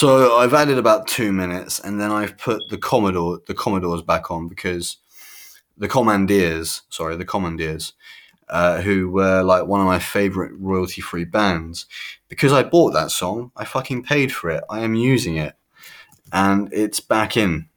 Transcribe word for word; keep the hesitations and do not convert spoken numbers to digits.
So I've added about two minutes, and then I've put the Commodore, the Commodores back on because the Commandeers, sorry, the Commandeers, uh, who were like one of my favorite royalty-free bands. Because I bought that song, I fucking paid for it. I am using it, and it's back in.